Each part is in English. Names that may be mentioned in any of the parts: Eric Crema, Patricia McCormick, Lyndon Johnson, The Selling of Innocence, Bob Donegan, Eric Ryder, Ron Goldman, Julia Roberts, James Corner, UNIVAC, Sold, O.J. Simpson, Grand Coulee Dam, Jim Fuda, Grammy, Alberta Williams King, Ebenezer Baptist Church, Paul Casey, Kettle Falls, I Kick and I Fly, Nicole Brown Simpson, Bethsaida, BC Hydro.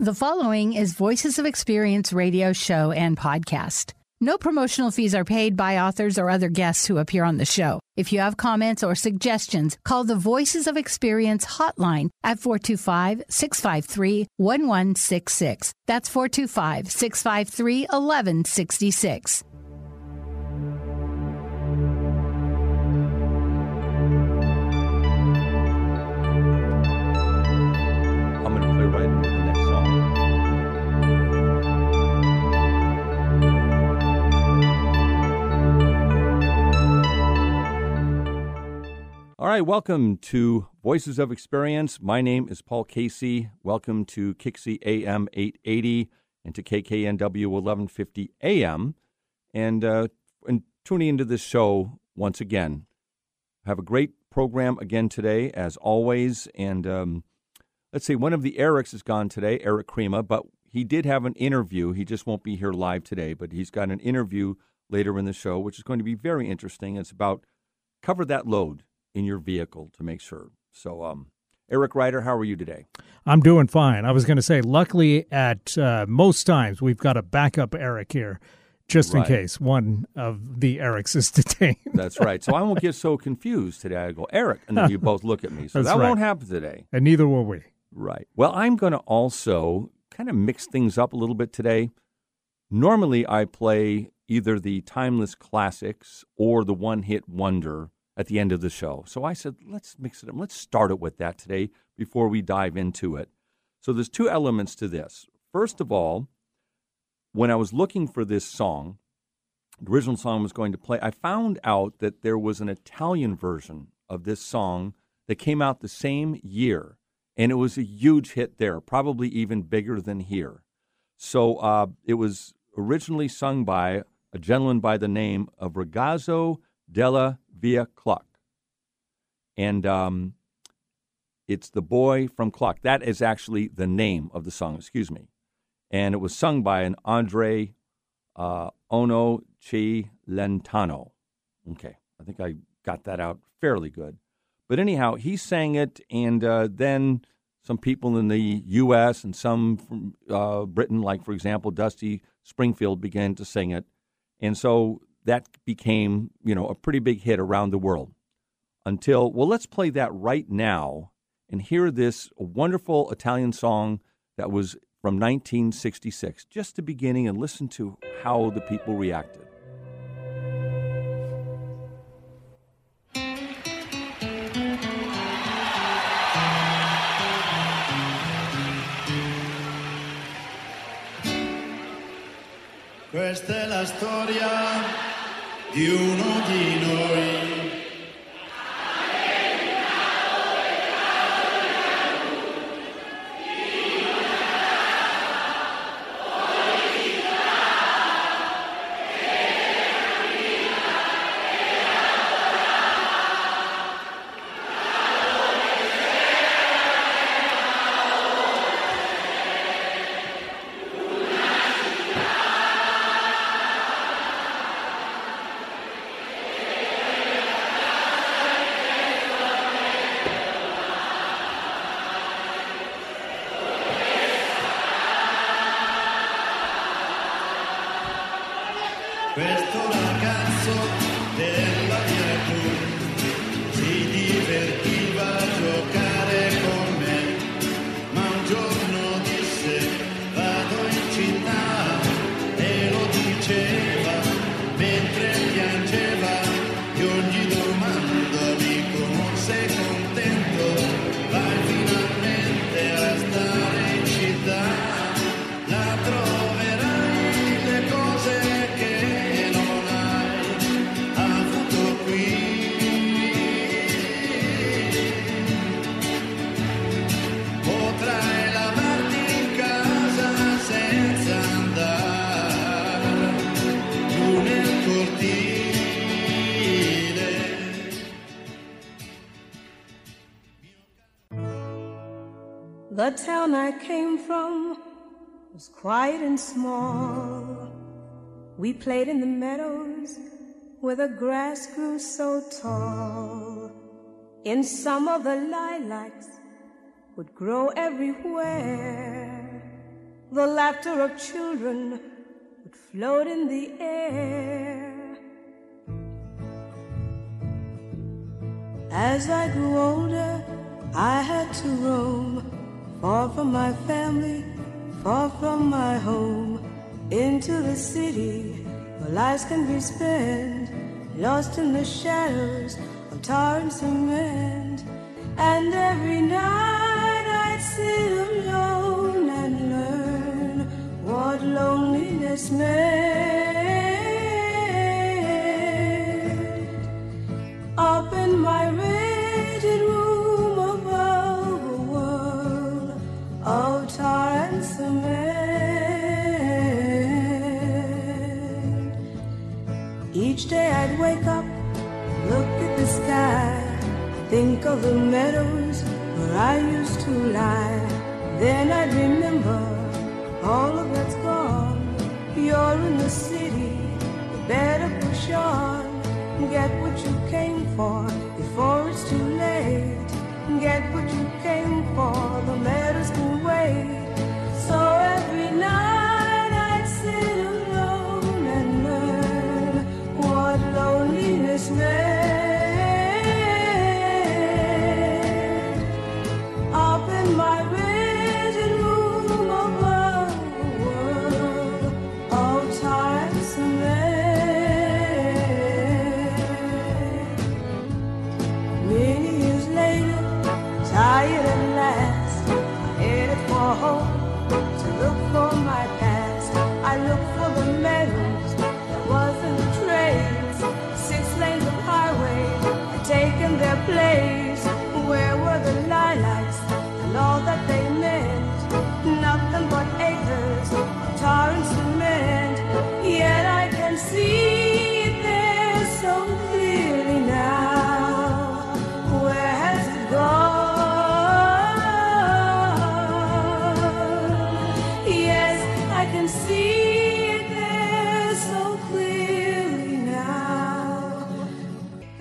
The following is Voices of Experience radio show and podcast. No promotional fees are paid by authors or other guests who appear on the show. If you have comments or suggestions, call the Voices of Experience hotline at 425-653-1166. That's 425-653-1166. All right, welcome to Voices of Experience. My name is Paul Casey. Welcome to KIXI AM 880 and to KKNW 1150 AM. And tuning into this show once again. Have a great program again today, as always. And let's see, one of the Erics is gone today, Eric Crema, but he did have an interview. He just won't be here live today, but he's got an interview later in the show, which is going to be very interesting. It's about cover that load in your vehicle to make sure. So, Eric Ryder, how are you today? I'm doing fine. I was going to say, luckily at most times we've got a backup Eric here, just in case one of the Erics is detained. That's right. So I won't get so confused today. I go, Eric, and then you both look at me. So that won't happen today. And neither will we. Right. Well, I'm going to also kind of mix things up a little bit today. Normally I play either the Timeless Classics or the One Hit Wonder at the end of the show. So I said, let's mix it up. Let's start it with that today before we dive into it. So there's two elements to this. First of all, when I was looking for this song, the original song I was going to play, I found out that there was an Italian version of this song that came out the same year, and it was a huge hit there, probably even bigger than here. So it was originally sung by a gentleman by the name of Ragazzo della Via Gluck, and it's The Boy from Gluck. That is actually the name of the song, excuse me. And it was sung by an Andre Ono Celentano. Okay, I think I got that out fairly good. But anyhow, he sang it, and then some people in the U.S. and some from Britain, like, for example, Dusty Springfield, began to sing it. And so that became, you know, a pretty big hit around the world until, well, let's play that right now and hear this wonderful Italian song that was from 1966, just the beginning, and listen to how the people reacted. Questa è la storia di uno di noi. Questo ragazzo della mia tour si divertiva a giocare con me, ma un giorno disse vado in città e lo diceva mentre piangeva, e ogni domanda amico non sei contento, vai finalmente a stare in città, la troverai le cose. The town I came from was quiet and small. We played in the meadows where the grass grew so tall. In summer the lilacs would grow everywhere. The laughter of children would float in the air. As I grew older, I had to roam, far from my family, far from my home, into the city where lives can be spent, lost in the shadows of tar and cement. And every night I'd sit alone and learn what loneliness meant. Up in my rigid room above a world of tar and cement. Each day I'd wake up, look at the sky, think of the meadows where I used to lie. Then I'd remember all of that's gone. You're in the city, you better push on. Get what you came for before it's too late. Get what you came for, the meadows can wait. So every night I'd sit alone and learn what loneliness meant. Place where were the lilacs and all that they meant, nothing but acres of tar and cement. Yet I can see there so clearly now, where has it gone? Yes, I can see there so clearly now.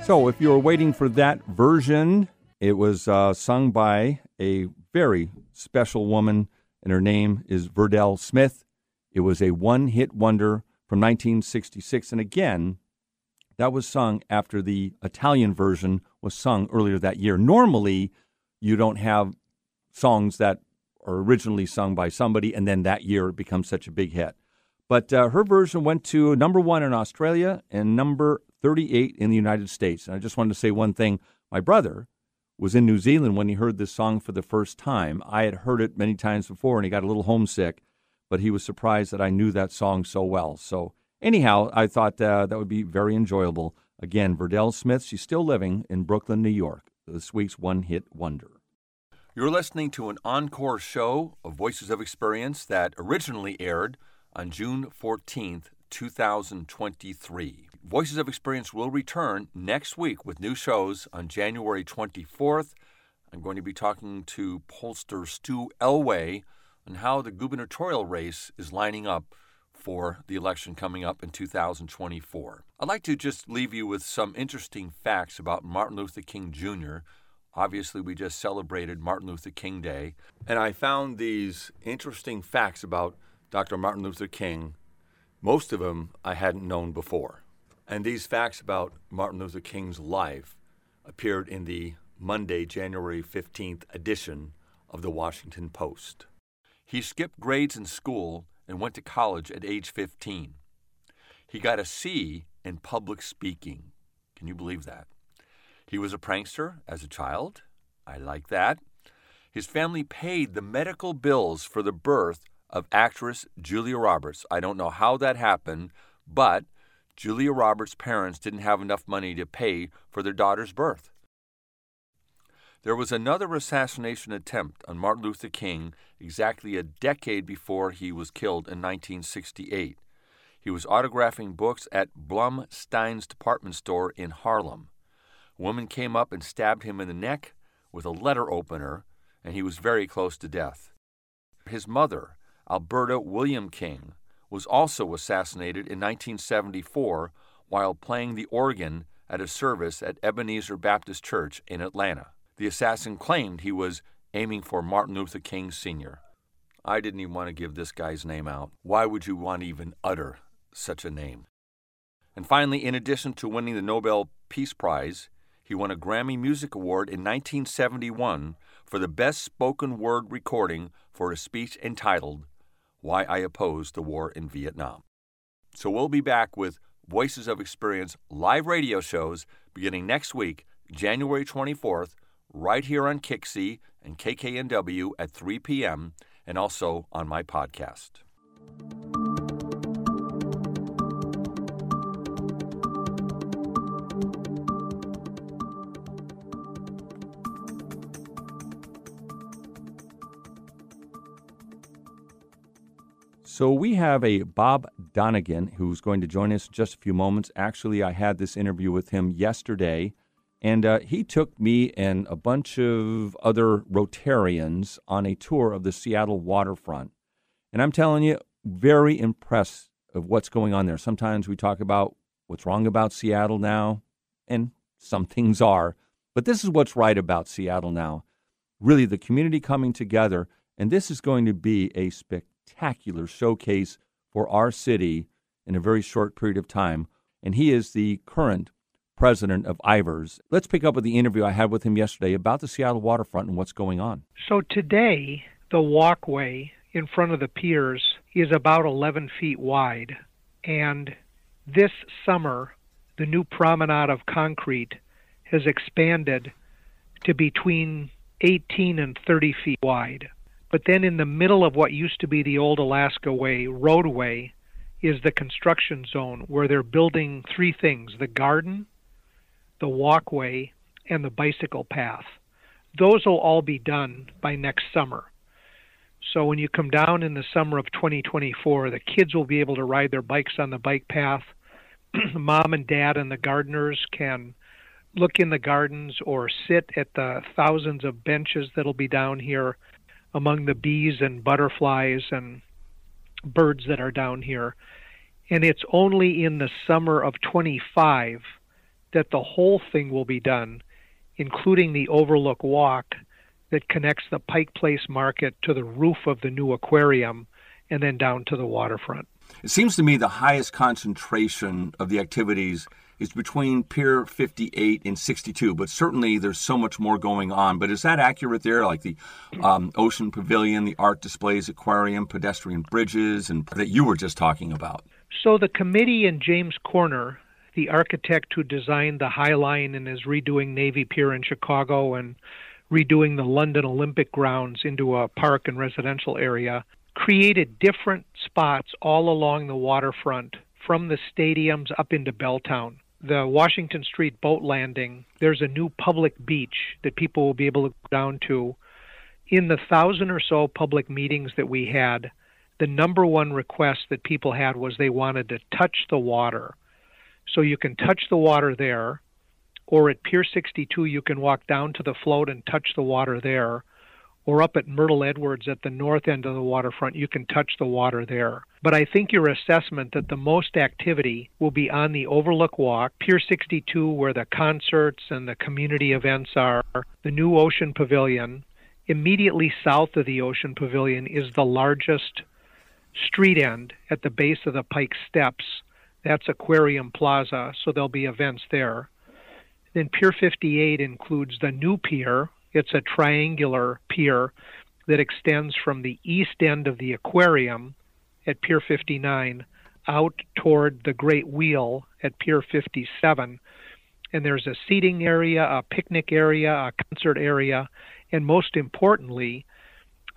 So if you were waiting for that version, it was sung by a very special woman, and her name is Verdell Smith. It was a one-hit wonder from 1966, and again, that was sung after the Italian version was sung earlier that year. Normally, you don't have songs that are originally sung by somebody, and then that year it becomes such a big hit. But her version went to number 1 in Australia and number 38 in the United States. And I just wanted to say one thing. My brother was in New Zealand when he heard this song for the first time. I had heard it many times before, and he got a little homesick, but he was surprised that I knew that song so well. So anyhow, I thought that would be very enjoyable. Again, Verdell Smith, she's still living in Brooklyn, New York, this week's one-hit wonder. You're listening to an encore show of Voices of Experience that originally aired on June 14th, 2023. Voices of Experience will return next week with new shows on January 24th. I'm going to be talking to pollster Stu Elway on how the gubernatorial race is lining up for the election coming up in 2024. I'd like to just leave you with some interesting facts about Martin Luther King Jr. Obviously, we just celebrated Martin Luther King Day, and I found these interesting facts about Dr. Martin Luther King. Most of them I hadn't known before. And these facts about Martin Luther King's life appeared in the Monday, January 15th edition of the Washington Post. He skipped grades in school and went to college at age 15. He got a C in public speaking. Can you believe that? He was a prankster as a child. I like that. His family paid the medical bills for the birth of actress Julia Roberts. I don't know how that happened, but Julia Roberts' parents didn't have enough money to pay for their daughter's birth. There was another assassination attempt on Martin Luther King exactly a decade before he was killed in 1968. He was autographing books at Blumstein's department store in Harlem. A woman came up and stabbed him in the neck with a letter opener, and he was very close to death. His mother, Alberta Williams King, was also assassinated in 1974 while playing the organ at a service at Ebenezer Baptist Church in Atlanta. The assassin claimed he was aiming for Martin Luther King Sr. I didn't even want to give this guy's name out. Why would you want to even utter such a name? And finally, in addition to winning the Nobel Peace Prize, he won a Grammy Music Award in 1971 for the best spoken word recording for a speech entitled, Why I Opposed the War in Vietnam. So we'll be back with Voices of Experience live radio shows beginning next week, January 24th, right here on KIXI and KKNW at 3 p.m. and also on my podcast. So we have a Bob Donegan who's going to join us in just a few moments. Actually, I had this interview with him yesterday, and he took me and a bunch of other Rotarians on a tour of the Seattle Waterfront. And I'm telling you, very impressed of what's going on there. Sometimes we talk about what's wrong about Seattle now, and some things are. But this is what's right about Seattle now. Really, the community coming together, and this is going to be a spectacular showcase for our city in a very short period of time. And he is the current president of IVERS. Let's pick up with the interview I had with him yesterday about the Seattle Waterfront and what's going on. So today, the walkway in front of the piers is about 11 feet wide. And this summer, the new promenade of concrete has expanded to between 18 and 30 feet wide. But then in the middle of what used to be the old Alaska Way roadway is the construction zone where they're building three things: the garden, the walkway, and the bicycle path. Those will all be done by next summer. So when you come down in the summer of 2024, the kids will be able to ride their bikes on the bike path. Mom and dad and the gardeners can look in the gardens or sit at the thousands of benches that'll be down here among the bees and butterflies and birds that are down here. And it's only in the summer of 25 that the whole thing will be done, including the overlook walk that connects the Pike Place Market to the roof of the new aquarium and then down to the waterfront. It seems to me the highest concentration of the activities is between Pier 58 and 62, but certainly there's so much more going on. But is that accurate there, like the Ocean Pavilion, the art displays, aquarium, pedestrian bridges, and that you were just talking about? So the committee and James Corner, the architect who designed the High Line and is redoing Navy Pier in Chicago and redoing the London Olympic grounds into a park and residential area, created different spots all along the waterfront from the stadiums up into Belltown. The Washington Street boat landing, there's a new public beach that people will be able to go down to. In the 1,000 or so public meetings that we had, the number one request that people had was they wanted to touch the water. So you can touch the water there, or at Pier 62 you can walk down to the float and touch the water there, or up at Myrtle Edwards at the north end of the waterfront, you can touch the water there. But I think your assessment that the most activity will be on the Overlook Walk, Pier 62, where the concerts and the community events are, the new Ocean Pavilion. Immediately south of the Ocean Pavilion is the largest street end at the base of the Pike Steps. That's Aquarium Plaza, so there'll be events there. Then Pier 58 includes the new pier. It's a triangular pier that extends from the east end of the aquarium at Pier 59 out toward the Great Wheel at Pier 57. And there's a seating area, a picnic area, a concert area, and most importantly,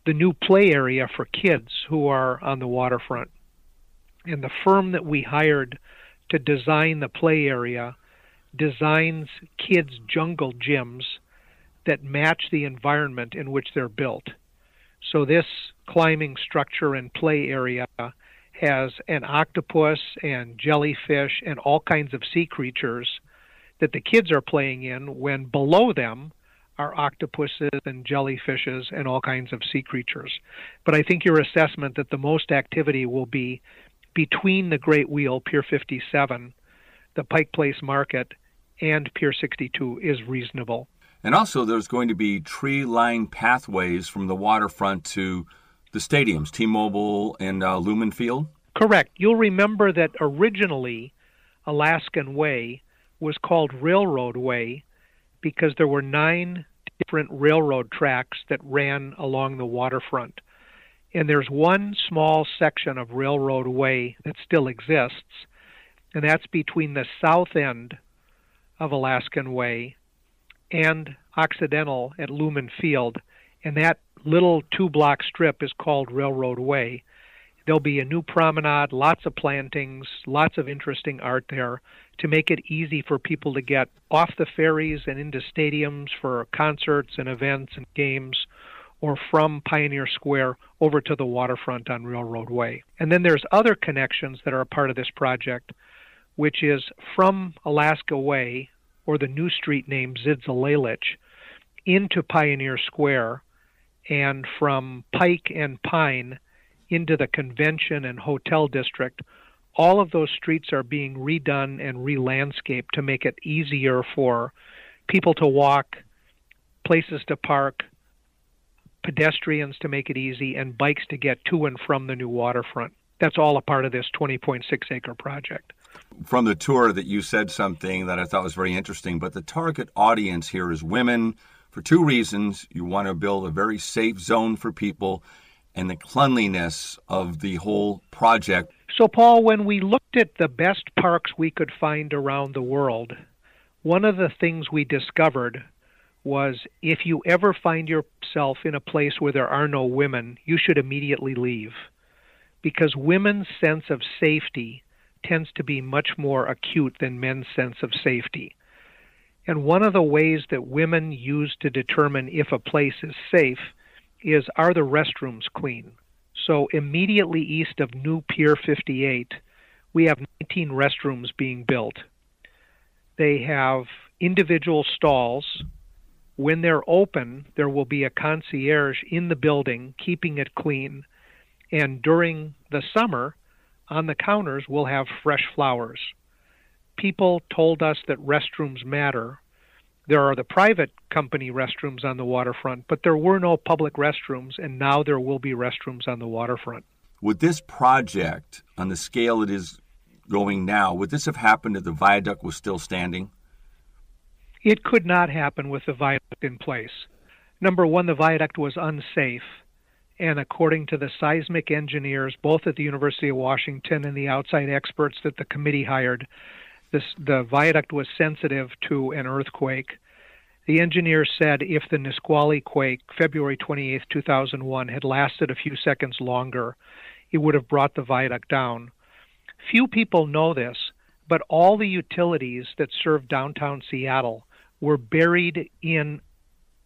the new play area for kids who are on the waterfront. And the firm that we hired to design the play area designs kids' jungle gyms that match the environment in which they're built. So this climbing structure and play area has an octopus and jellyfish and all kinds of sea creatures that the kids are playing in, when below them are octopuses and jellyfishes and all kinds of sea creatures. But I think your assessment that the most activity will be between the Great Wheel, Pier 57, the Pike Place Market, and Pier 62 is reasonable. And also, there's going to be tree-lined pathways from the waterfront to the stadiums, T-Mobile and Lumen Field? Correct. You'll remember that originally Alaskan Way was called Railroad Way because there were 9 different railroad tracks that ran along the waterfront. And there's one small section of Railroad Way that still exists, and that's between the south end of Alaskan Way and Occidental at Lumen Field. And that little 2-block strip is called Railroad Way. There'll be a new promenade, lots of plantings, lots of interesting art there to make it easy for people to get off the ferries and into stadiums for concerts and events and games, or from Pioneer Square over to the waterfront on Railroad Way. And then there's other connections that are a part of this project, which is from Alaska Way, or the new street name Zidza-Lalich, into Pioneer Square, and from Pike and Pine into the convention and hotel district. All of those streets are being redone and re-landscaped to make it easier for people to walk, places to park, pedestrians to make it easy, and bikes to get to and from the new waterfront. That's all a part of this 20.6-acre project. From the tour that you said something that I thought was very interesting, but the target audience here is women for two reasons. You want to build a very safe zone for people, and the cleanliness of the whole project. So, Paul, when we looked at the best parks we could find around the world, one of the things we discovered was if you ever find yourself in a place where there are no women, you should immediately leave, because women's sense of safety tends to be much more acute than men's sense of safety. And one of the ways that women use to determine if a place is safe is, are the restrooms clean? So immediately east of New Pier 58, we have 19 restrooms being built. They have individual stalls. When they're open, there will be a concierge in the building keeping it clean. And during the summer, on the counters, we'll have fresh flowers. People told us that restrooms matter. There are the private company restrooms on the waterfront, but there were no public restrooms, and now there will be restrooms on the waterfront. Would this project, on the scale it is going now, would this have happened if the viaduct was still standing? It could not happen with the viaduct in place. Number one, the viaduct was unsafe, and according to the seismic engineers, both at the University of Washington and the outside experts that the committee hired, the viaduct was sensitive to an earthquake. The engineers said if the Nisqually quake, February 28, 2001, had lasted a few seconds longer, it would have brought the viaduct down. Few people know this, but all the utilities that serve downtown Seattle were buried in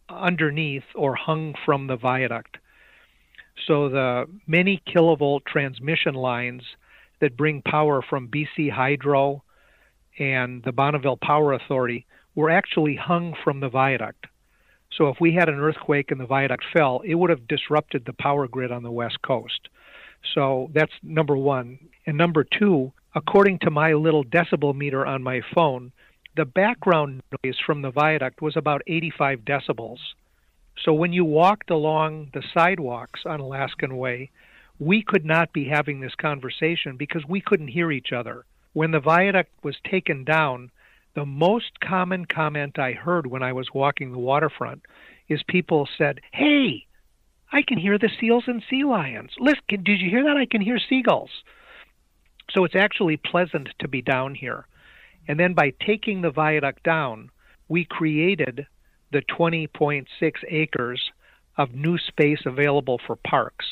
underneath or hung from the viaduct. So the many kilovolt transmission lines that bring power from BC Hydro and the Bonneville Power Authority were actually hung from the viaduct. So if we had an earthquake and the viaduct fell, it would have disrupted the power grid on the West Coast. So that's number one. And number two, according to my little decibel meter on my phone, the background noise from the viaduct was about 85 decibels. So when you walked along the sidewalks on Alaskan Way, we could not be having this conversation because we couldn't hear each other. When the viaduct was taken down, the most common comment I heard when I was walking the waterfront is people said, "Hey, I can hear the seals and sea lions. Listen, did you hear that? I can hear seagulls." So it's actually pleasant to be down here. And then by taking the viaduct down, we created the 20.6 acres of new space available for parks.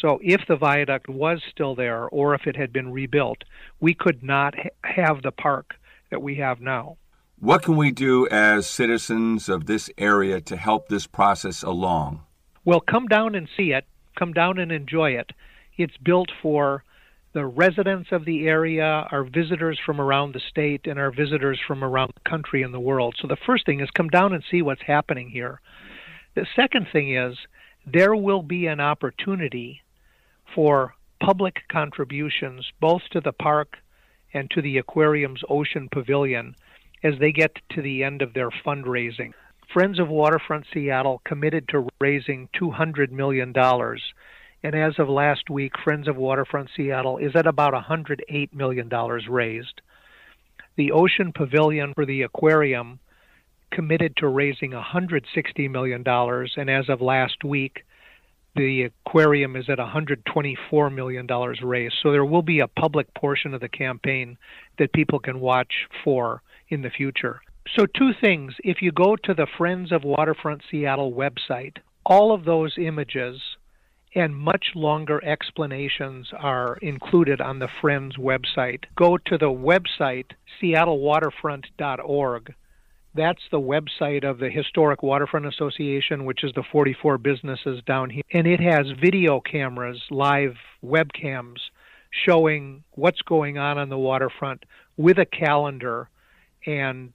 So if the viaduct was still there, or if it had been rebuilt, we could not have the park that we have now. What can we do as citizens of this area to help this process along? Well, come down and see it. Come down and enjoy it. It's built for the residents of the area, our visitors from around the state, and our visitors from around the country and the world. So the first thing is come down and see what's happening here. The second thing is there will be an opportunity for public contributions both to the park and to the aquarium's ocean pavilion as they get to the end of their fundraising. Friends of Waterfront Seattle committed to raising $200 million And as of last week, Friends of Waterfront Seattle is at about $108 million raised. The Ocean Pavilion for the aquarium committed to raising $160 million. And as of last week, the aquarium is at $124 million raised. So there will be a public portion of the campaign that people can watch for in the future. So two things. If you go to the Friends of Waterfront Seattle website, all of those images and much longer explanations are included on the Friends website. Go to the website, seattlewaterfront.org. That's the website of the Historic Waterfront Association, which is the 44 businesses down here. And it has video cameras, live webcams, showing what's going on the waterfront with a calendar and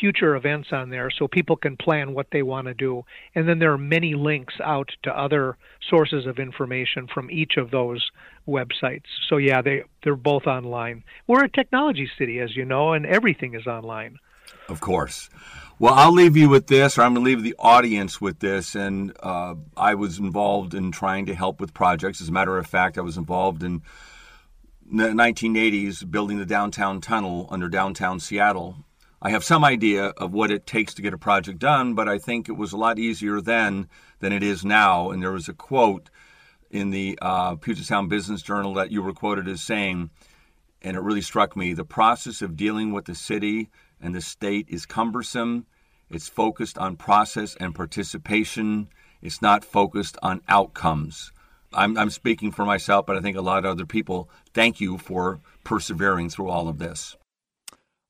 future events on there, so people can plan what they want to do. And then there are many links out to other sources of information from each of those websites. So yeah, they're both online. We're a technology city, as you know, and everything is online. Of course. Well, I'll leave you with this, or I'm going to leave the audience with this. And I was involved in trying to help with projects. As a matter of fact, I was involved in the 1980s building the downtown tunnel under downtown Seattle. I have some idea of what it takes to get a project done, but I think it was a lot easier then than it is now. And there was a quote in the Puget Sound Business Journal that you were quoted as saying, and it really struck me, the process of dealing with the city and the state is cumbersome. It's focused on process and participation. It's not focused on outcomes. I'm speaking for myself, but I think a lot of other people. Thank you for persevering through all of this.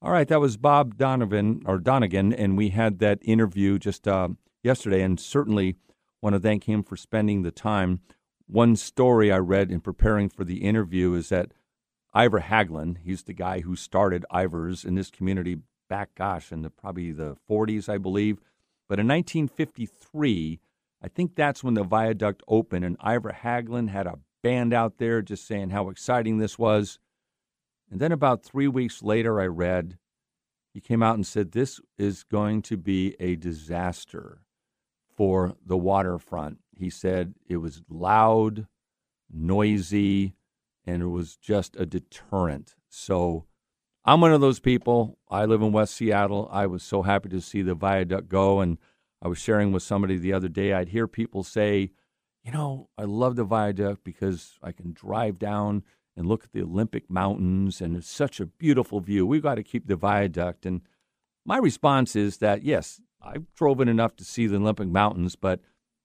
All right, that was Bob Donegan, and we had that interview just yesterday, and certainly want to thank him for spending the time. One story I read in preparing for the interview is that Ivor Hagelin, he's the guy who started Ivors in this community back, in probably the 40s, I believe. But in 1953, I think that's when the viaduct opened, and Ivor Hagelin had a band out there just saying how exciting this was. And then about 3 weeks later, I read, he came out and said, this is going to be a disaster for the waterfront. He said it was loud, noisy, and it was just a deterrent. So I'm one of those people. I live in West Seattle. I was so happy to see the viaduct go. And I was sharing with somebody the other day, I'd hear people say, you know, I love the viaduct because I can drive down and look at the Olympic Mountains, and it's such a beautiful view. We've got to keep the viaduct. And my response is that, yes, I've drove in enough to see the Olympic Mountains, but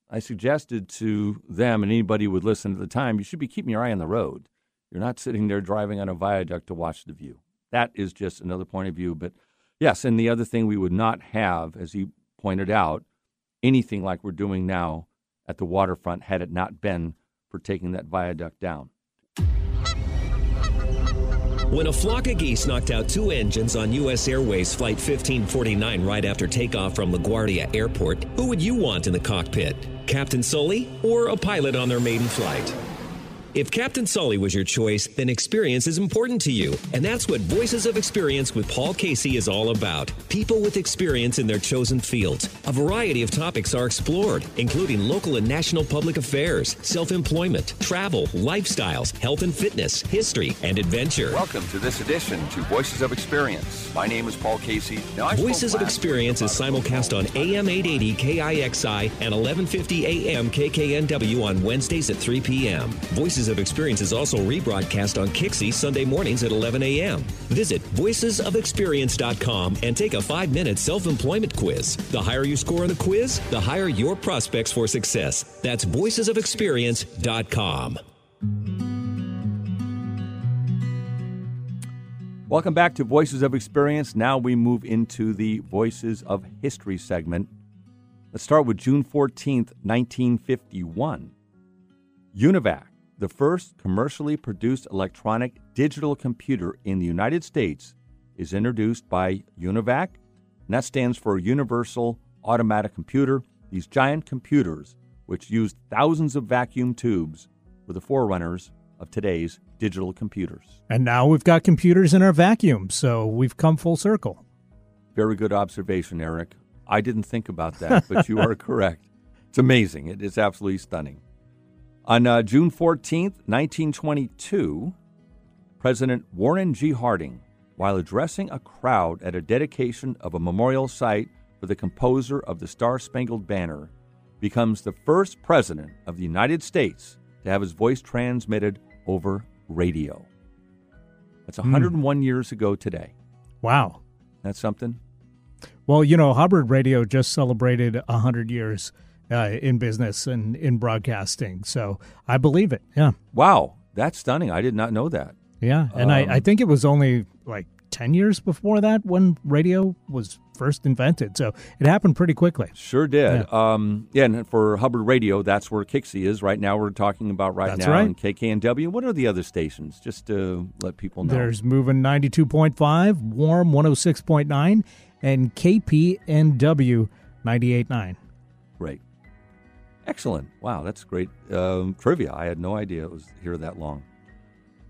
I suggested to them, and anybody who would listen at the time, you should be keeping your eye on the road. You're not sitting there driving on a viaduct to watch the view. That is just another point of view. But, yes, and the other thing we would not have, as he pointed out, anything like we're doing now at the waterfront had it not been for taking that viaduct down. When a flock of geese knocked out two engines on U.S. Airways Flight 1549 right after takeoff from LaGuardia Airport, who would you want in the cockpit? Captain Sully or a pilot on their maiden flight? If Captain Sully was your choice, then experience is important to you. And that's what Voices of Experience with Paul Casey is all about. People with experience in their chosen fields. A variety of topics are explored, including local and national public affairs, self-employment, travel, lifestyles, health and fitness, history, and adventure. Welcome to this edition to Voices of Experience. My name is Paul Casey. Voices of Experience is simulcast on AM 880 KIXI and 1150 AM KKNW on Wednesdays at 3 p.m. Voices of Experience is also rebroadcast on KIXI Sunday mornings at 11 a.m. Visit voicesofexperience.com and take a 5-minute self-employment quiz. The higher you score on the quiz, the higher your prospects for success. That's voicesofexperience.com. Welcome back to Voices of Experience. Now we move into the Voices of History segment. Let's start with June 14th, 1951. UNIVAC, the first commercially produced electronic digital computer in the United States, is introduced by UNIVAC, and that stands for Universal Automatic Computer. These giant computers, which used thousands of vacuum tubes, were the forerunners of today's digital computers. And now we've got computers in our vacuum, so we've come full circle. Very good observation, Eric. I didn't think about that, but you are correct. It's amazing. It is absolutely stunning. On June 14th, 1922, President Warren G. Harding, while addressing a crowd at a dedication of a memorial site for the composer of the Star-Spangled Banner, becomes the first president of the United States to have his voice transmitted over radio. That's 101 years ago today. Wow. That's something. Well, you know, Hubbard Radio just celebrated 100 years in business and in broadcasting. So I believe it. Yeah. Wow. That's stunning. I did not know that. Yeah. And I think it was only like 10 years before that when radio was first invented. So it happened pretty quickly. Sure did. Yeah. And for Hubbard Radio, that's where KIXI is right now. We're talking about right now. And KKNW. What are the other stations? Just to let people know. There's Movin' 92.5, Warm 106.9, and KPNW 98.9. Great. Excellent. Wow, that's great trivia. I had no idea it was here that long.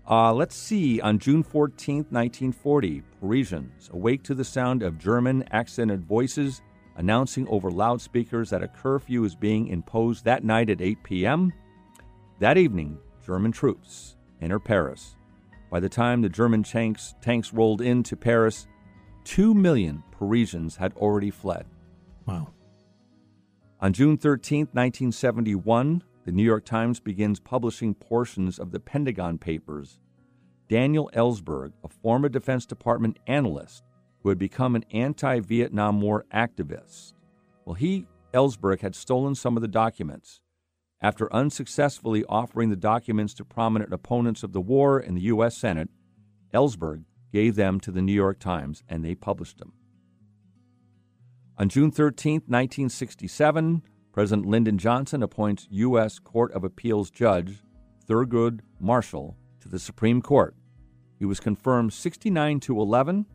Let's see. On June 14th, 1940, Parisians awake to the sound of German accented voices announcing over loudspeakers that a curfew is being imposed that night at 8 p.m. That evening, German troops enter Paris. By the time the German tanks rolled into Paris, 2 million Parisians had already fled. Wow. On June 13, 1971, the New York Times begins publishing portions of the Pentagon Papers. Daniel Ellsberg, a former Defense Department analyst who had become an anti-Vietnam War activist, Ellsberg had stolen some of the documents. After unsuccessfully offering the documents to prominent opponents of the war in the U.S. Senate, Ellsberg gave them to the New York Times, and they published them. On June 13, 1967, President Lyndon Johnson appoints U.S. Court of Appeals Judge Thurgood Marshall to the Supreme Court. He was confirmed 69-11, and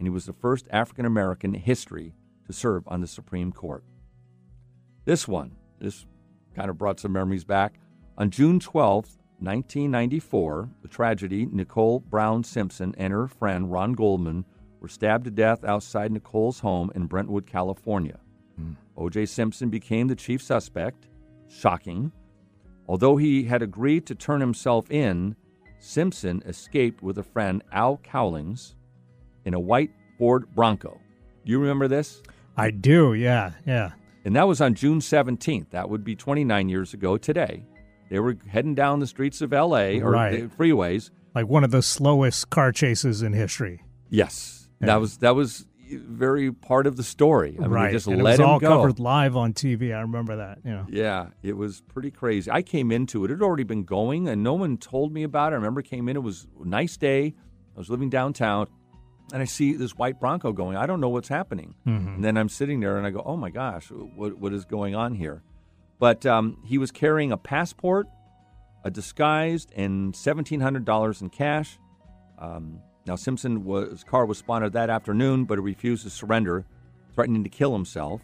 he was the first African American in history to serve on the Supreme Court. This kind of brought some memories back. On June 12, 1994, the tragedy, Nicole Brown Simpson and her friend Ron Goldman were stabbed to death outside Nicole's home in Brentwood, California. O.J. Simpson became the chief suspect. Shocking. Although he had agreed to turn himself in, Simpson escaped with a friend, Al Cowlings, in a white Ford Bronco. Do you remember this? I do, yeah. And that was on June 17th. That would be 29 years ago today. They were heading down the streets of L.A., or the freeways. Like one of the slowest car chases in history. Yes. That was very part of the story. I mean, right. Just and let it was him all go. Covered live on TV. I remember that. You know. Yeah, it was pretty crazy. I came into it. It had already been going, and no one told me about it. I remember came in. It was a nice day. I was living downtown, and I see this white Bronco going. I don't know what's happening. Mm-hmm. And then I'm sitting there, and I go, oh, my gosh, what is going on here? But he was carrying a passport, a disguise, and $1,700 in cash. Now, Simpson's car was spotted that afternoon, but he refused to surrender, threatening to kill himself.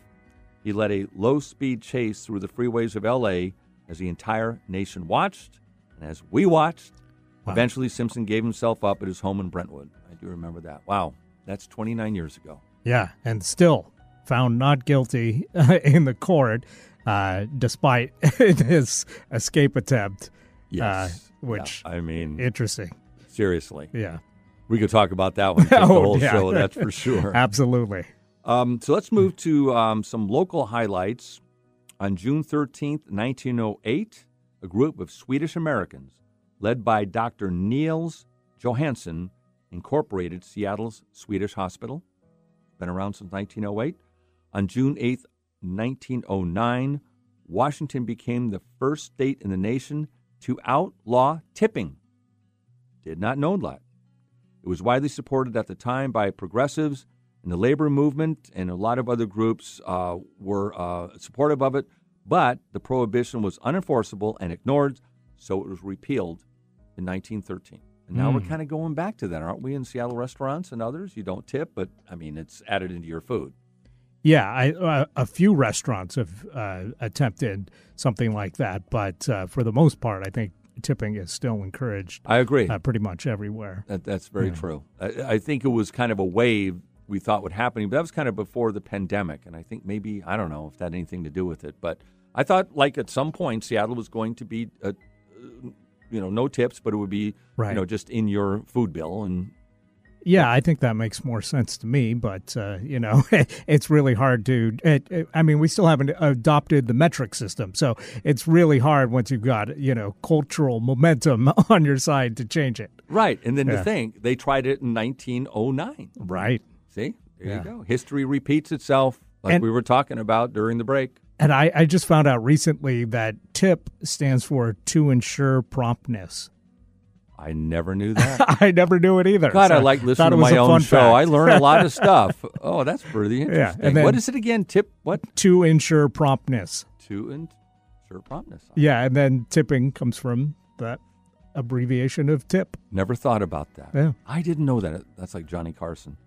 He led a low-speed chase through the freeways of L.A. as the entire nation watched, and as we watched, Eventually Simpson gave himself up at his home in Brentwood. I do remember that. Wow, that's 29 years ago. Yeah, and still found not guilty in the court despite his escape attempt. Yes. Interesting. Seriously. Yeah. We could talk about that one the whole show, that's for sure. Absolutely. So let's move to some local highlights. On June 13th, 1908, a group of Swedish Americans led by Dr. Niels Johansson incorporated Seattle's Swedish Hospital. Been around since 1908. On June 8th, 1909, Washington became the first state in the nation to outlaw tipping. Did not know that. It was widely supported at the time by progressives and the labor movement, and a lot of other groups were supportive of it, but the prohibition was unenforceable and ignored, so it was repealed in 1913. And now we're kind of going back to that, aren't we, in Seattle restaurants and others? You don't tip, but, I mean, it's added into your food. Yeah, a few restaurants have attempted something like that, but for the most part, I think, tipping is still encouraged. I agree. Pretty much everywhere. That's very true. I think it was kind of a wave we thought would happen, but that was kind of before the pandemic, and I think maybe, I don't know if that had anything to do with it, but I thought, like, at some point Seattle was going to be, no tips, but it would be, just in your food bill. And yeah, I think that makes more sense to me. But, it's really hard to we still haven't adopted the metric system. So it's really hard once you've got, cultural momentum on your side to change it. Right. And then to think they tried it in 1909. Right. See? There you go. History repeats itself, like we were talking about during the break. And I just found out recently that TIP stands for to ensure promptness. I never knew that. I never knew it either. God, so I like listening to my own show. I learn a lot of stuff. Oh, that's pretty interesting. Yeah, then, what is it again? Tip what? To ensure promptness. To ensure promptness. Yeah, and then tipping comes from that abbreviation of tip. Never thought about that. Yeah. I didn't know that. That's like Johnny Carson.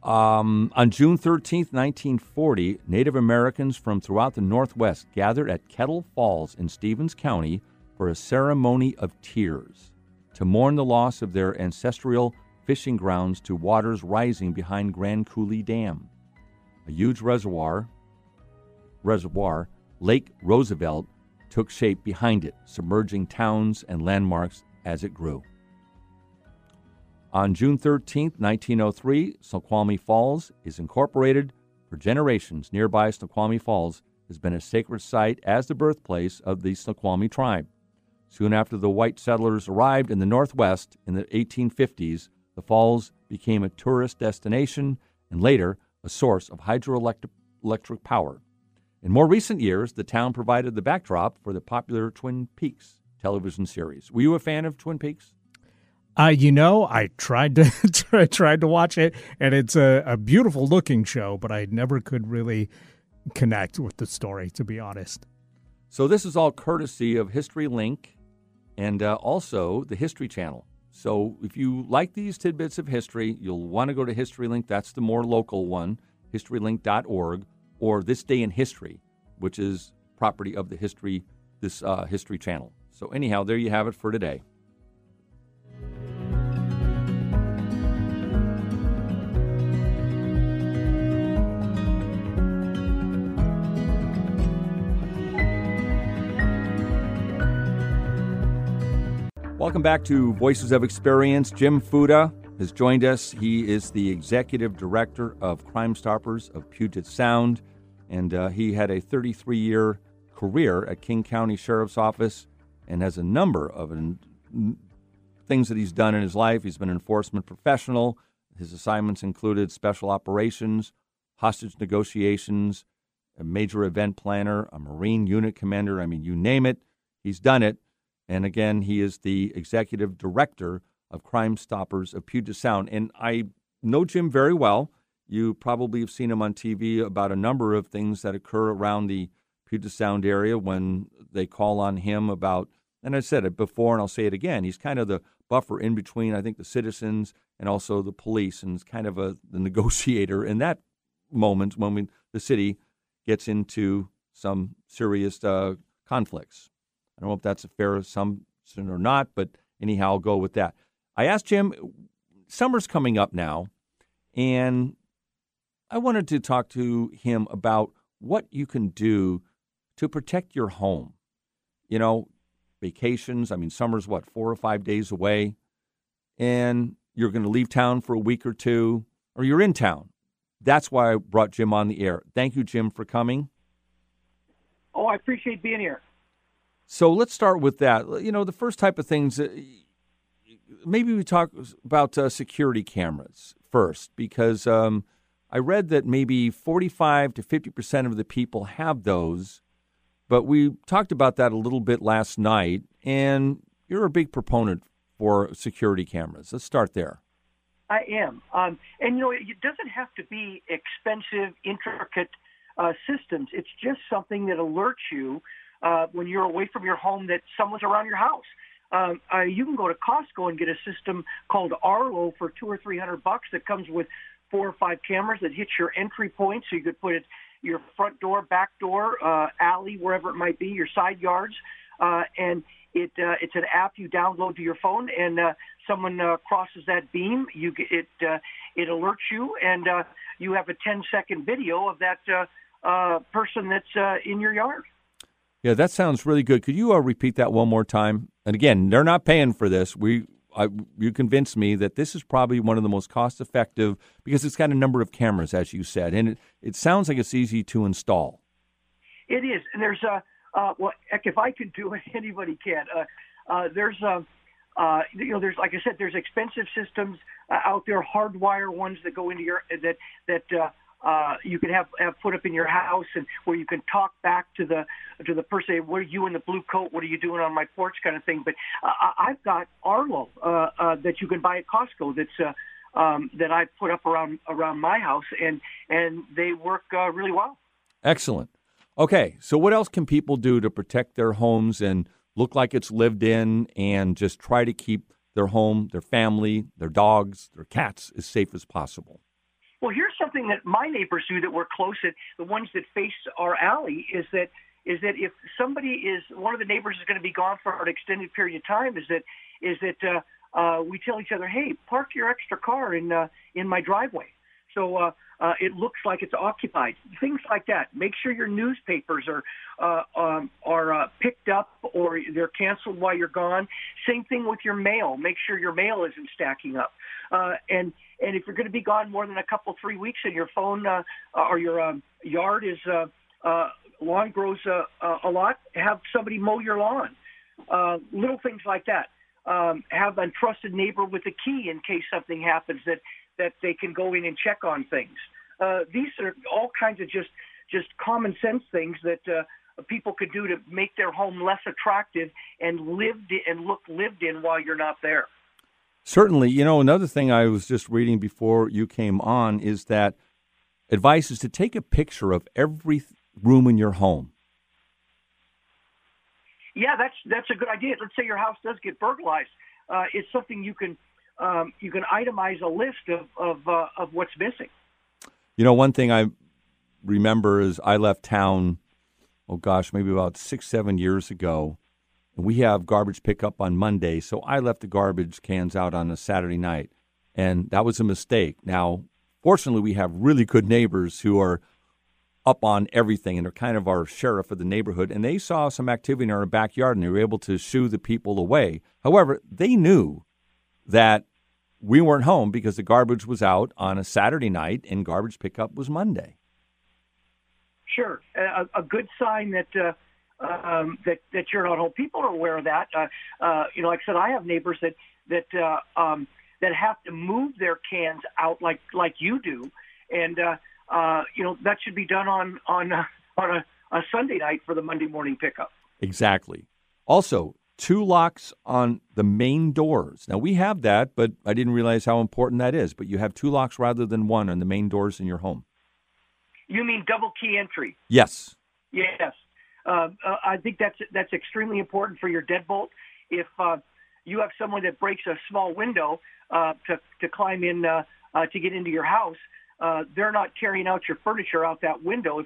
On June 13th, 1940, Native Americans from throughout the Northwest gathered at Kettle Falls in Stevens County for a ceremony of tears to mourn the loss of their ancestral fishing grounds to waters rising behind Grand Coulee Dam. A huge reservoir, Lake Roosevelt, took shape behind it, submerging towns and landmarks as it grew. On June 13, 1903, Snoqualmie Falls is incorporated. For generations, nearby Snoqualmie Falls has been a sacred site as the birthplace of the Snoqualmie tribe. Soon after the white settlers arrived in the Northwest in the 1850s, the falls became a tourist destination and later a source of hydroelectric power. In more recent years, the town provided the backdrop for the popular Twin Peaks television series. Were you a fan of Twin Peaks? I tried to watch it, and it's a beautiful looking show, but I never could really connect with the story, to be honest. So this is all courtesy of History Link and also the History Channel. So if you like these tidbits of history, you'll want to go to History Link. That's the more local one, historylink.org, or This Day in History, which is property of the History Channel. So anyhow, there you have it for today. Welcome back to Voices of Experience. Jim Fuda has joined us. He is the executive director of Crime Stoppers of Puget Sound, and he had a 33-year career at King County Sheriff's Office and has a number of things that he's done in his life. He's been an enforcement professional. His assignments included special operations, hostage negotiations, a major event planner, a Marine unit commander. I mean, you name it, he's done it. And again, he is the executive director of Crime Stoppers of Puget Sound. And I know Jim very well. You probably have seen him on TV about a number of things that occur around the Puget Sound area when they call on him about, and I said it before and I'll say it again, he's kind of the buffer in between, I think, the citizens and also the police, and is kind of the negotiator in that moment when the city gets into some serious conflicts. I don't know if that's a fair assumption or not, but anyhow, I'll go with that. I asked Jim, summer's coming up now, and I wanted to talk to him about what you can do to protect your home. You know, vacations, summer's 4 or 5 days away, and you're going to leave town for a week or two, or you're in town. That's why I brought Jim on the air. Thank you, Jim, for coming. Oh, I appreciate being here. So let's start with that. You know, the first type of things, maybe we talk about security cameras first, because I read that maybe 45 to 50% of the people have those, but we talked about that a little bit last night, and you're a big proponent for security cameras. Let's start there. I am. It doesn't have to be expensive, intricate systems. It's just something that alerts you when you're away from your home that someone's around your house. You can go to Costco and get a system called Arlo for $200 or $300 that comes with 4 or 5 cameras that hit your entry point, so you could put it your front door, back door, alley, wherever it might be, your side yards. And it's an app you download to your phone, and someone crosses that beam, it alerts you, and you have a 10-second video of that person that's in your yard. Yeah, that sounds really good. Could you repeat that one more time? And again, they're not paying for this. You convinced me that this is probably one of the most cost-effective because it's got a number of cameras, as you said, and it sounds like it's easy to install. It is, and there's well, heck, if I could do it, anybody can. There's like I said, there's expensive systems out there, hardwire ones that go into your you can have put up in your house, and where you can talk back to the person, hey, what are you in the blue coat? What are you doing on my porch? Kind of thing. But I've got Arlo that you can buy at Costco. That's that I put up around my house, and they work really well. Excellent. Okay, so what else can people do to protect their homes and look like it's lived in, and just try to keep their home, their family, their dogs, their cats as safe as possible? Well, here's something that my neighbors do that we're close at, the ones that face our alley, is that if somebody one of the neighbors is going to be gone for an extended period of time, is that we tell each other, hey, park your extra car in my driveway. So it looks like it's occupied. Things like that. Make sure your newspapers are picked up or they're canceled while you're gone. Same thing with your mail. Make sure your mail isn't stacking up. And if you're going to be gone more than a couple, 3 weeks, and your phone or your yard is lawn grows a lot, have somebody mow your lawn. Little things like that. Have a trusted neighbor with a key in case something happens that they can go in and check on things. These are all kinds of just common sense things that people could do to make their home less attractive and lived in while you're not there. Certainly. You know, another thing I was just reading before you came on is that advice is to take a picture of every room in your home. Yeah, that's a good idea. Let's say your house does get burglarized. It's something you can itemize a list of what's missing. You know, one thing I remember is I left town, maybe about 6-7 years ago. And we have garbage pickup on Monday, so I left the garbage cans out on a Saturday night, and that was a mistake. Now, fortunately, we have really good neighbors who are up on everything, and they're kind of our sheriff of the neighborhood, and they saw some activity in our backyard, and they were able to shoo the people away. However, they knew that we weren't home because the garbage was out on a Saturday night and garbage pickup was Monday. Sure. A good sign that you're not home. People are aware of that. Like I said, I have neighbors that have to move their cans out like you do. And, that should be done on a Sunday night for the Monday morning pickup. Exactly. Also, 2 locks on the main doors. Now, we have that, but I didn't realize how important that is. But you have 2 locks rather than 1 on the main doors in your home. You mean double key entry? Yes. Yes. I think that's extremely important for your deadbolt. If you have someone that breaks a small window to climb in to get into your house, they're not carrying out your furniture out that window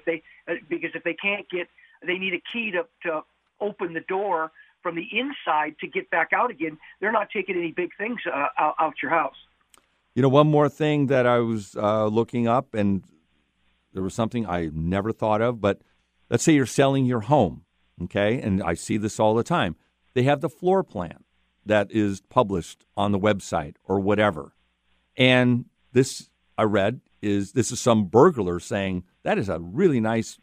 because if they can't get, they need a key to open the door from the inside to get back out again. They're not taking any big things out your house. You know, one more thing that I was looking up, and there was something I never thought of, but let's say you're selling your home, okay? And I see this all the time. They have the floor plan that is published on the website or whatever. And this, I read, is some burglar saying, that is a really nice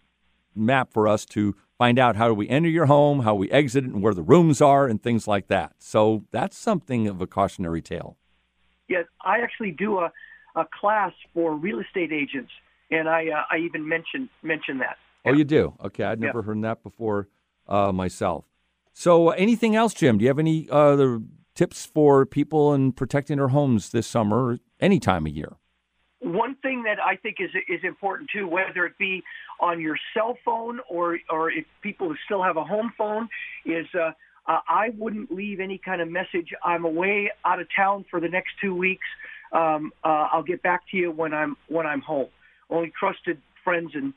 map for us to find out how we enter your home, how we exit it, and where the rooms are, and things like that. So that's something of a cautionary tale. Yes, I actually do a class for real estate agents, and I even mention that. Oh, you do? Okay, I'd never heard that before myself. So anything else, Jim? Do you have any other tips for people in protecting their homes this summer or any time of year? One thing that I think is important, too, whether it be on your cell phone or if people still have a home phone, is I wouldn't leave any kind of message. I'm away out of town for the next 2 weeks. I'll get back to you when I'm home. Only trusted friends and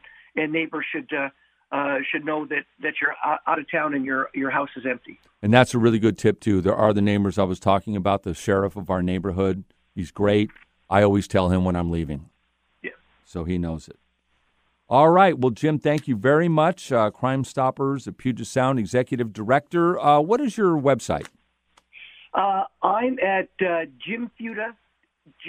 neighbors should know that you're out of town and your house is empty. And that's a really good tip, too. There are the neighbors I was talking about, the sheriff of our neighborhood. He's great. I always tell him when I'm leaving, so he knows it. All right. Well, Jim, thank you very much. Crime Stoppers of Puget Sound, Executive Director. What is your website? I'm at jimfuda,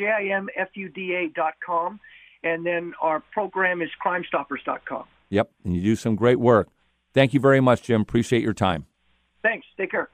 JIMFUDA.com. And then our program is crimestoppers.com. Yep. And you do some great work. Thank you very much, Jim. Appreciate your time. Thanks. Take care.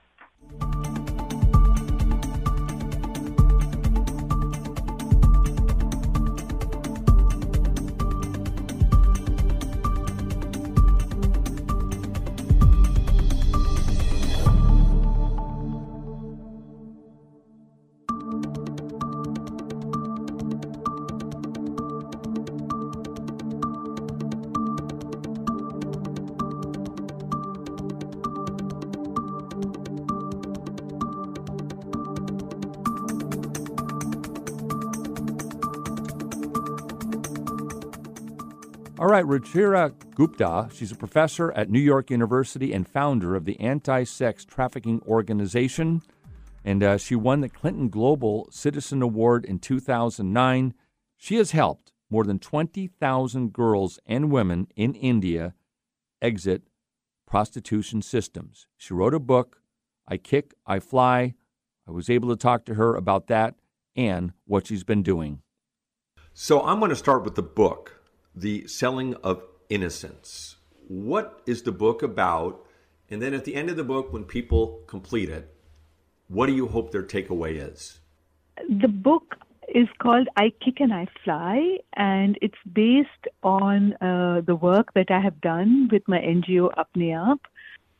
All right, Ruchira Gupta, she's a professor at New York University and founder of the Anti-Sex Trafficking Organization, and she won the Clinton Global Citizen Award in 2009. She has helped more than 20,000 girls and women in India exit prostitution systems. She wrote a book, I Kick, I Fly. I was able to talk to her about that and what she's been doing. So I'm going to start with the book. The Selling of Innocence. What is the book about? And then at the end of the book, when people complete it, what do you hope their takeaway is? The book is called I Kick and I Fly, and it's based on the work that I have done with my NGO Apne Aap,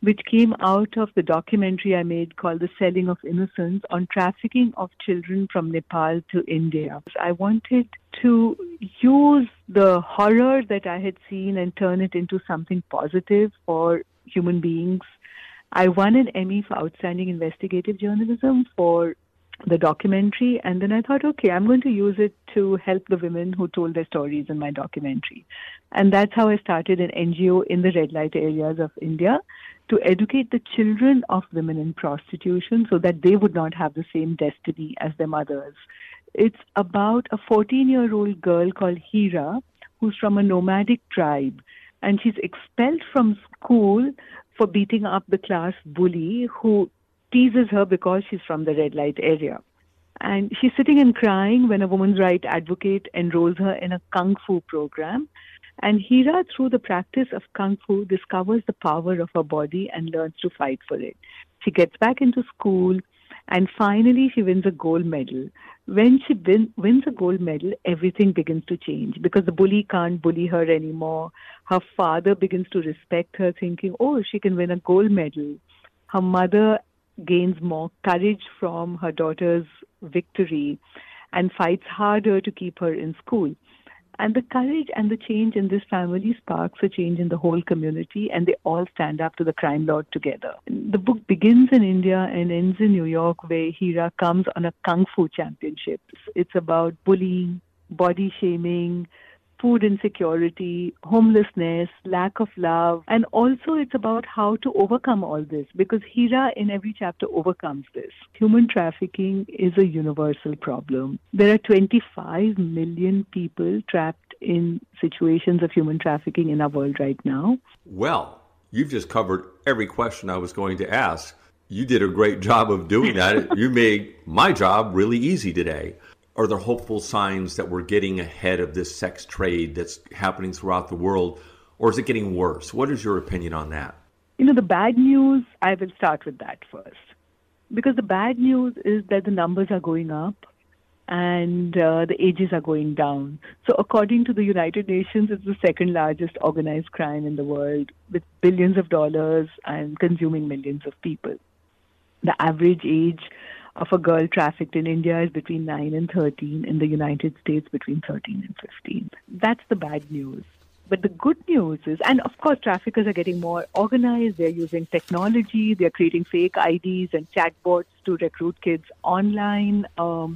which came out of the documentary I made called The Selling of Innocence on trafficking of children from Nepal to India. I wanted to use the horror that I had seen and turn it into something positive for human beings. I won an Emmy for Outstanding Investigative Journalism for the documentary, and then I thought, okay, I'm going to use it to help the women who told their stories in my documentary. And that's how I started an NGO in the red light areas of India to educate the children of women in prostitution so that they would not have the same destiny as their mothers. It's about a 14-year-old girl called Hira, who's from a nomadic tribe, and she's expelled from school for beating up the class bully who teases her because she's from the red light area. And she's sitting and crying when a women's rights advocate enrolls her in a kung fu program. And Hira, through the practice of kung fu, discovers the power of her body and learns to fight for it. She gets back into school, and finally she wins a gold medal. When she wins a gold medal, everything begins to change because the bully can't bully her anymore. Her father begins to respect her, thinking, oh, she can win a gold medal. Her mother gains more courage from her daughter's victory and fights harder to keep her in school. And the courage and the change in this family sparks a change in the whole community, and they all stand up to the crime lord together. The book begins in India and ends in New York, where Hira comes on a kung fu championship. It's about bullying, body shaming, food insecurity, homelessness, lack of love. And also it's about how to overcome all this, because Hira in every chapter overcomes this. Human trafficking is a universal problem. There are 25 million people trapped in situations of human trafficking in our world right now. Well, you've just covered every question I was going to ask. You did a great job of doing that. You made my job really easy today. Are there hopeful signs that we're getting ahead of this sex trade that's happening throughout the world, or is it getting worse? What is your opinion on that? You know, the bad news, I will start with that first. Because the bad news is that the numbers are going up and the ages are going down. So according to the United Nations, it's the second largest organized crime in the world, with billions of dollars and consuming millions of people. The average age of a girl trafficked in India is between 9 and 13, in the United States between 13 and 15. That's the bad news. But the good news is, and of course, traffickers are getting more organized. They're using technology. They're creating fake IDs and chatbots to recruit kids online. So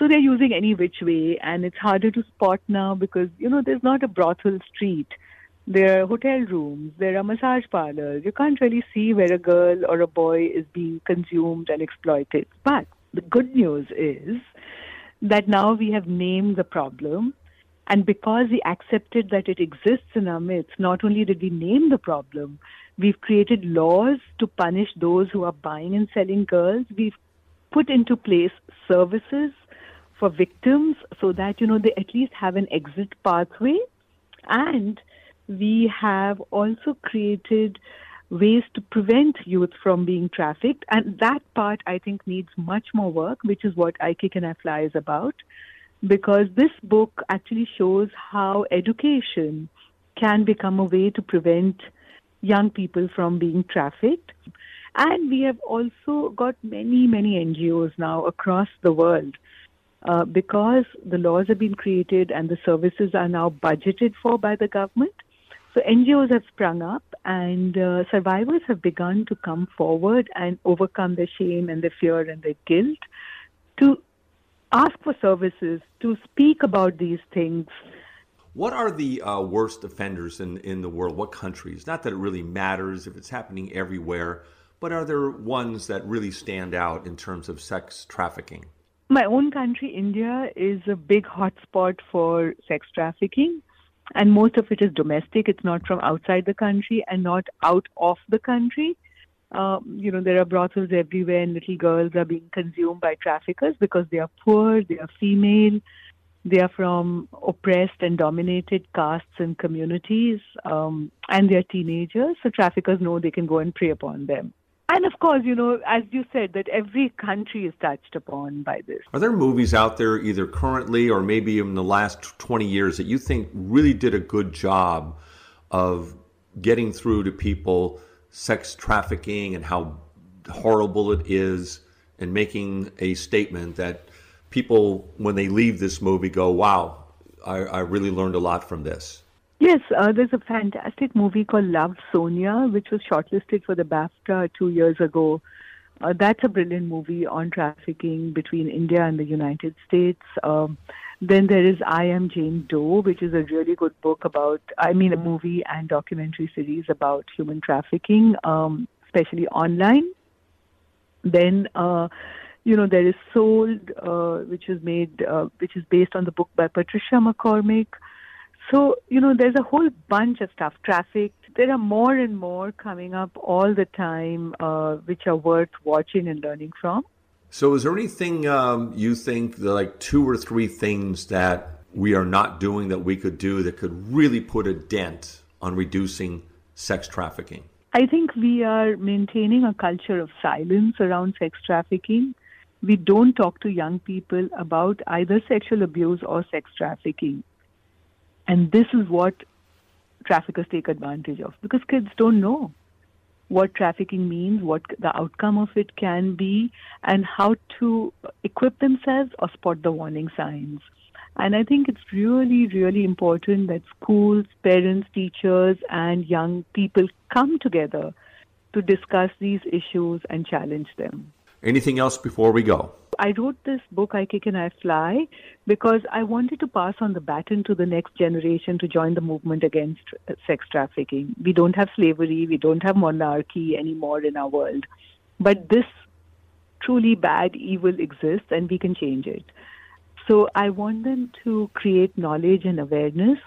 they're using any which way, and it's harder to spot now because, you know, there's not a brothel street. There are hotel rooms, there are massage parlors. You can't really see where a girl or a boy is being consumed and exploited. But the good news is that now we have named the problem And because we accepted that it exists in our midst, not only did we name the problem, we've created laws to punish those who are buying and selling girls. We've put into place services for victims so that, you know, they at least have an exit pathway. And we have also created ways to prevent youth from being trafficked. And that part, I think, needs much more work, which is what I Kick and I Fly is about, because this book actually shows how education can become a way to prevent young people from being trafficked. And we have also got many, many NGOs now across the world. Because the laws have been created and the services are now budgeted for by the government. So NGOs have sprung up and survivors have begun to come forward and overcome their shame and their fear and their guilt, to ask for services, to speak about these things. What are the worst offenders in the world? What countries? Not that it really matters if it's happening everywhere, but are there ones that really stand out in terms of sex trafficking? My own country, India, is a big hotspot for sex trafficking, and most of it is domestic. It's not from outside the country and not out of the country. You know, there are brothels everywhere, and little girls are being consumed by traffickers because they are poor, they are female, they are from oppressed and dominated castes and communities, and they are teenagers, so traffickers know they can go and prey upon them. And of course, you know, as you said, that every country is touched upon by this. Are there movies out there either currently or maybe in the last 20 years that you think really did a good job of getting through to people sex trafficking and how horrible it is, and making a statement that people, when they leave this movie, go, wow, I really learned a lot from this? Yes, there's a fantastic movie called Love, Sonia, which was shortlisted for the BAFTA 2 years ago. That's a brilliant movie on trafficking between India and the United States. Then there is I Am Jane Doe, which is a really good book about, a movie and documentary series about human trafficking, especially online. Then, there is Sold, which is based on the book by Patricia McCormick. So, you know, there's a whole bunch of stuff, trafficked. There are more and more coming up all the time, which are worth watching and learning from. So is there anything you think, like 2 or 3 things that we are not doing that we could do that could really put a dent on reducing sex trafficking? I think we are maintaining a culture of silence around sex trafficking. We don't talk to young people about either sexual abuse or sex trafficking. And this is what traffickers take advantage of, because kids don't know what trafficking means, what the outcome of it can be, and how to equip themselves or spot the warning signs. And I think it's really, really important that schools, parents, teachers, and young people come together to discuss these issues and challenge them. Anything else before we go? I wrote this book, I Kick and I Fly, because I wanted to pass on the baton to the next generation to join the movement against sex trafficking. We don't have slavery, we don't have monarchy anymore in our world. But this truly bad evil exists and we can change it. So I want them to create knowledge and awareness,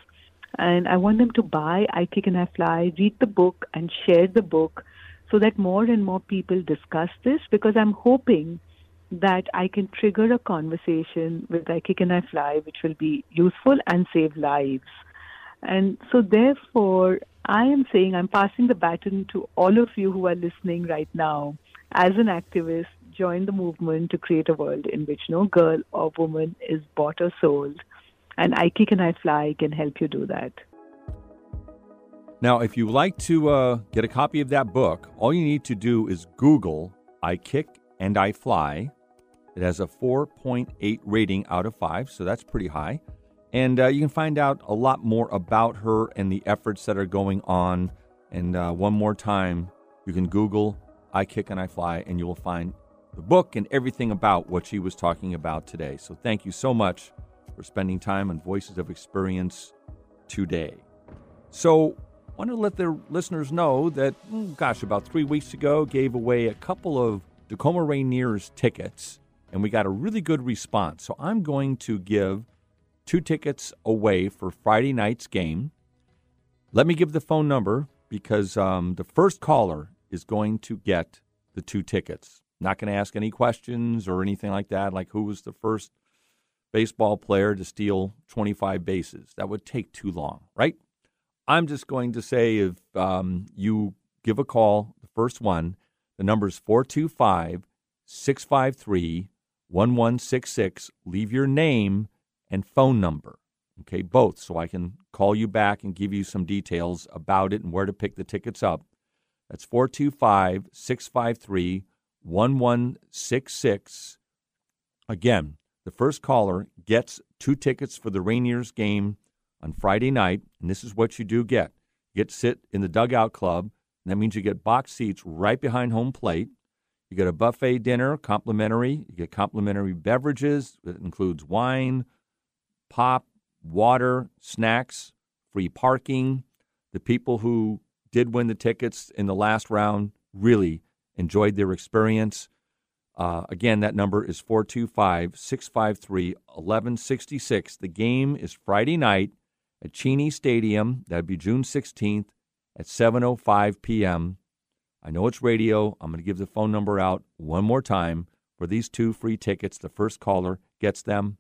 and I want them to buy I Kick and I Fly, read the book and share the book so that more and more people discuss this, because I'm hoping that I can trigger a conversation with I Kick and I Fly, which will be useful and save lives. And so therefore, I am saying I'm passing the baton to all of you who are listening right now. As an activist, join the movement to create a world in which no girl or woman is bought or sold. And I Kick and I Fly can help you do that. Now, if you like to get a copy of that book, all you need to do is Google I Kick and I Fly. It has a 4.8 rating out of 5, so that's pretty high. And you can find out a lot more about her and the efforts that are going on. And one more time, you can Google I Kick and I Fly, and you will find the book and everything about what she was talking about today. So thank you so much for spending time on Voices of Experience today. So I want to let their listeners know that, about 3 weeks ago, gave away a couple of Tacoma Rainiers tickets, and we got a really good response. So I'm going to give two tickets away for Friday night's game. Let me give the phone number because the first caller is going to get the two tickets. Not going to ask any questions or anything like that, like who was the first baseball player to steal 25 bases. That would take too long, right? I'm just going to say if you give a call, the first one, the number is 425-653-1166. Leave your name and phone number, okay, both, so I can call you back and give you some details about it and where to pick the tickets up. That's 425-653-1166. Again, the first caller gets two tickets for the Rainiers game on Friday night, and this is what you do get. You get to sit in the dugout club, and that means you get box seats right behind home plate. You get a buffet dinner, complimentary. You get complimentary beverages. It includes wine, pop, water, snacks, free parking. The people who did win the tickets in the last round really enjoyed their experience. Again, that number is 425-653-1166. The game is Friday night at Cheney Stadium. That would be June 16th at 7:05 p.m. I know it's radio. I'm going to give the phone number out one more time for these two free tickets. The first caller gets them,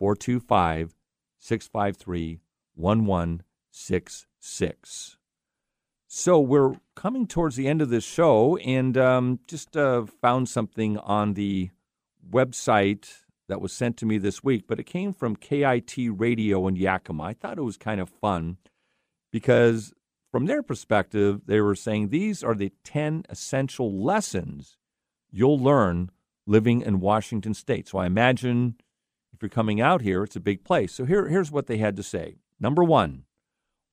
425-653-1166. So we're coming towards the end of this show, and just found something on the website that was sent to me this week, but it came from KIT Radio in Yakima. I thought it was kind of fun because from their perspective, they were saying these are the 10 essential lessons you'll learn living in Washington State. So I imagine if you're coming out here, it's a big place. So here's what they had to say. Number one,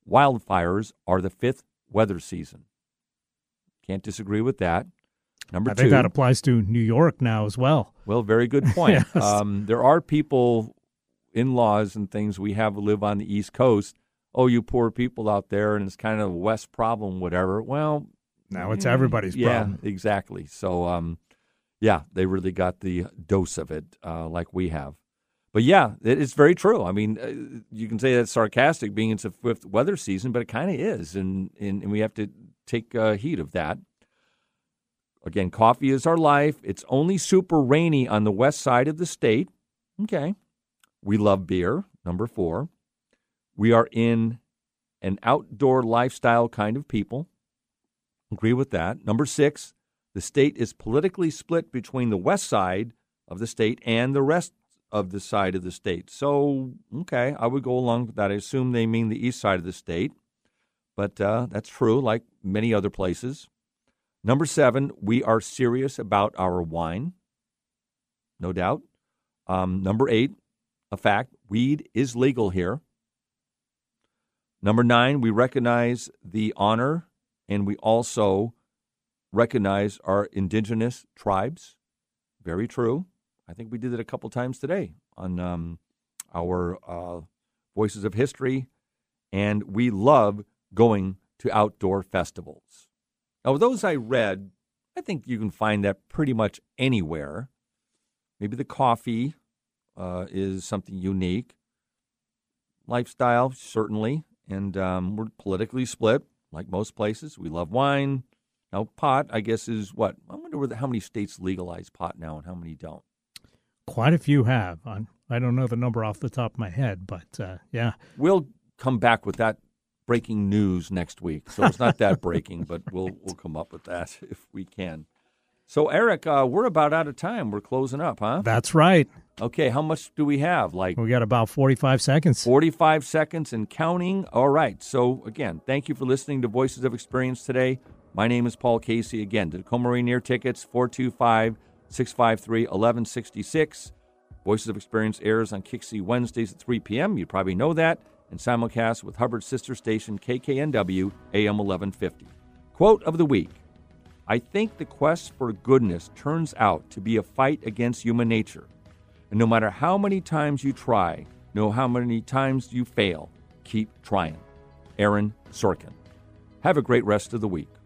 wildfires are the fifth weather season. Can't disagree with that. Number two. I think that applies to New York now as well. Well, very good point. Yes. There are people, in-laws and things we have live on the East Coast. Oh, you poor people out there, and it's kind of a West problem, whatever. Well, now it's everybody's problem. Yeah, exactly. So, yeah, they really got the dose of it like we have. But, yeah, it's very true. I mean, you can say that's sarcastic, being it's a fifth weather season, but it kind of is, and we have to take heed of that. Again, coffee is our life. It's only super rainy on the west side of the state. Okay. We love beer, number four. We are in an outdoor lifestyle kind of people. Agree with that. Number six, the state is politically split between the west side of the state and the rest of the side of the state. So, okay, I would go along with that. I assume they mean the east side of the state, but that's true, like many other places. Number seven, we are serious about our wine, no doubt. Number eight, a fact, weed is legal here. Number nine, we recognize the honor, and we also recognize our indigenous tribes. Very true. I think we did it a couple times today on our Voices of History, and we love going to outdoor festivals. Now, those I read, I think you can find that pretty much anywhere. Maybe the coffee is something unique. Lifestyle, certainly. And we're politically split, like most places. We love wine. Now, pot, I guess, is what? I wonder how many states legalize pot now and how many don't. Quite a few have. I don't know the number off the top of my head, but yeah. We'll come back with that breaking news next week. So it's not that breaking, but we'll come up with that if we can. So, Eric, we're about out of time. We're closing up, huh? That's right. Okay, how much do we have? We got about 45 seconds. 45 seconds and counting. All right. So, again, thank you for listening to Voices of Experience today. My name is Paul Casey. Again, Tacoma Rainier tickets, 425-653-1166. Voices of Experience airs on KIXI Wednesdays at 3 p.m. You probably know that. And simulcast with Hubbard's sister station, KKNW, AM 1150. Quote of the week. I think the quest for goodness turns out to be a fight against human nature. And no matter how many times you try, no how many times you fail, keep trying. Aaron Sorkin. Have a great rest of the week.